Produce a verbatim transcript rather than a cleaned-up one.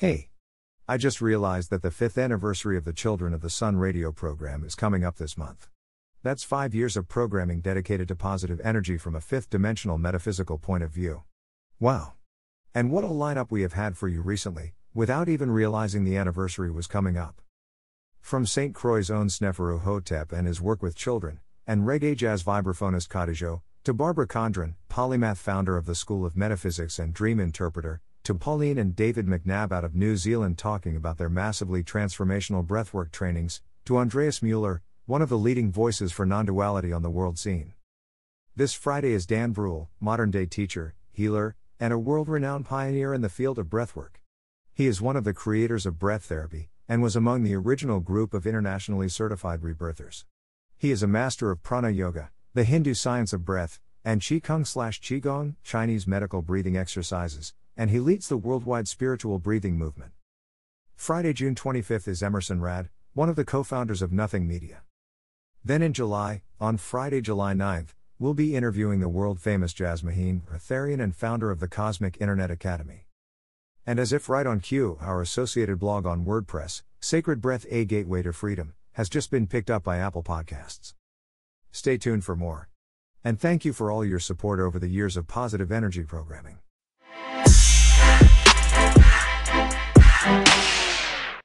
Hey! I just realized that the fifth anniversary of the Children of the Sun radio program is coming up this month. That's five years of programming dedicated to positive energy from a fifth-dimensional metaphysical point of view. Wow! And what a lineup we have had for you recently, without even realizing the anniversary was coming up. From Saint Croix's own Sneferu Hotep and his work with children, and reggae jazz vibraphonist Cadijo, to Barbara Condren, polymath founder of the School of Metaphysics and dream interpreter, to Pauline and David McNabb out of New Zealand talking about their massively transformational breathwork trainings, to Andreas Mueller, one of the leading voices for non-duality on the world scene. This Friday is Dan Bruhl, modern-day teacher, healer, and a world-renowned pioneer in the field of breathwork. He is one of the creators of breath therapy, and was among the original group of internationally certified rebirthers. He is a master of prana yoga, the Hindu science of breath, and qigong slash qigong, Chinese medical breathing exercises, and he leads the worldwide spiritual breathing movement. Friday, June twenty-fifth is Emerson Radd, one of the co-founders of Nothing Media. Then in July, on Friday, July ninth, we'll be interviewing the world-famous Jasmaheen, Etherian and founder of the Cosmic Internet Academy. And as if right on cue, our associated blog on WordPress, Sacred Breath A Gateway to Freedom, has just been picked up by Apple Podcasts. Stay tuned for more. And thank you for all your support over the years of positive energy programming.